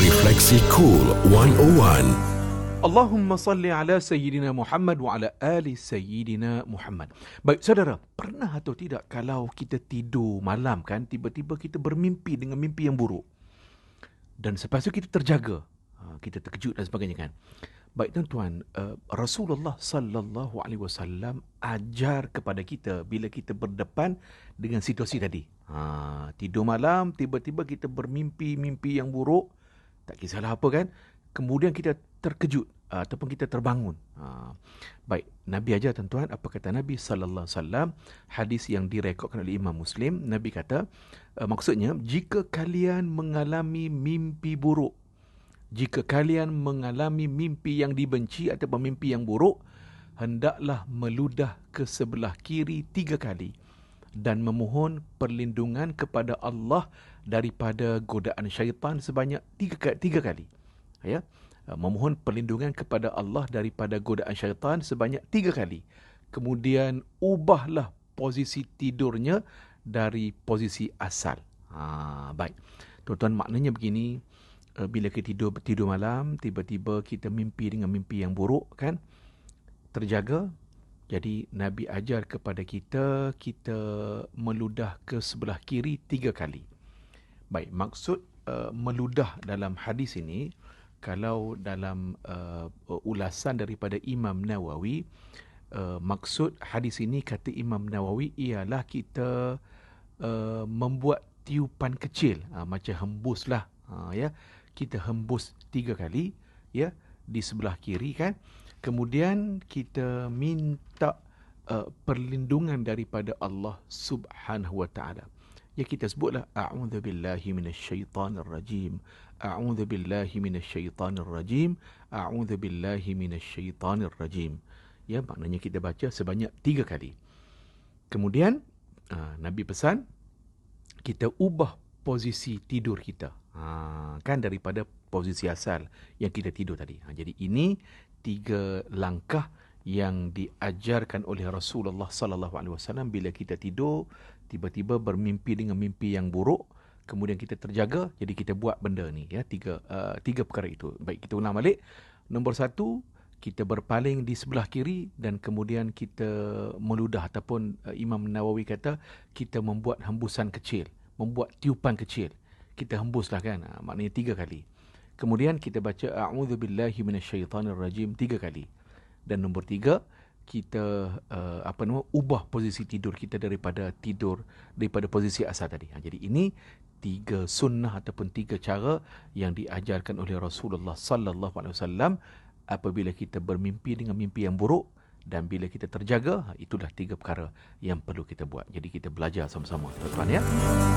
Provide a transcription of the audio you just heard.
Refleksi Kool 101. Allahumma salli ala Sayyidina Muhammad wa ala ali Sayyidina Muhammad. Baik saudara, pernah atau tidak kalau kita tidur malam kan, tiba-tiba kita bermimpi dengan mimpi yang buruk. Dan selepas itu kita terjaga, kita terkejut dan sebagainya kan. Baik tuan-tuan, Rasulullah sallallahu alaihi wasallam ajar kepada kita bila kita berdepan dengan situasi tadi. Tidur malam, tiba-tiba kita bermimpi-mimpi yang buruk, tak kisahlah apa kan. Kemudian kita terkejut ataupun kita terbangun. Baik, Nabi ajar tuan-tuan, apa kata Nabi sallallahu alaihi wasallam, hadis yang direkodkan oleh Imam Muslim. Nabi kata, maksudnya jika kalian mengalami mimpi buruk, jika kalian mengalami mimpi yang dibenci ataupun mimpi yang buruk, hendaklah meludah ke sebelah kiri 3 kali dan memohon perlindungan kepada Allah daripada godaan syaitan sebanyak 3 kali. Ya, memohon perlindungan kepada Allah daripada godaan syaitan sebanyak 3 kali. Kemudian ubahlah posisi tidurnya dari posisi asal. Baik. Tuan-tuan, maknanya begini, bila kita tidur malam, tiba-tiba kita mimpi dengan mimpi yang buruk kan? Terjaga. Jadi Nabi ajar kepada kita, kita meludah ke sebelah kiri 3 kali. Baik, maksud meludah dalam hadis ini, kalau dalam ulasan daripada Imam Nawawi, maksud hadis ini kata Imam Nawawi ialah kita membuat tiupan kecil, macam hembuslah, ya, kita hembus 3 kali, ya, di sebelah kiri kan. Kemudian kita minta perlindungan daripada Allah Subhanahu wa taala. Ya, kita sebutlah A'udhu billahi minasyaitanir rajim, A'udhu billahi minasyaitanir rajim, A'udhu billahi minasyaitanir rajim. Ya, maknanya kita baca sebanyak 3 kali. Kemudian Nabi pesan kita ubah posisi tidur kita, kan, daripada posisi asal yang kita tidur tadi. Jadi ini 3 langkah yang diajarkan oleh Rasulullah sallallahu alaihi wasallam bila kita tidur tiba-tiba bermimpi dengan mimpi yang buruk, kemudian kita terjaga, jadi kita buat benda ni, ya, tiga perkara itu. Baik, kita ulang balik. Nombor 1, kita berpaling di sebelah kiri dan kemudian kita meludah ataupun Imam Nawawi kata kita membuat hembusan kecil, membuat tiupan kecil. Kita hembuslah kan, maknanya 3 kali. Kemudian kita baca A'udhu billahi minasyaitanir rajim 3 kali. Dan nombor 3, kita ubah posisi tidur kita daripada posisi asal tadi. Jadi ini 3 sunnah ataupun 3 cara yang diajarkan oleh Rasulullah sallallahu alaihi wasallam apabila kita bermimpi dengan mimpi yang buruk dan bila kita terjaga. Itulah 3 perkara yang perlu kita buat. Jadi kita belajar sama-sama tuan-tuan, ya.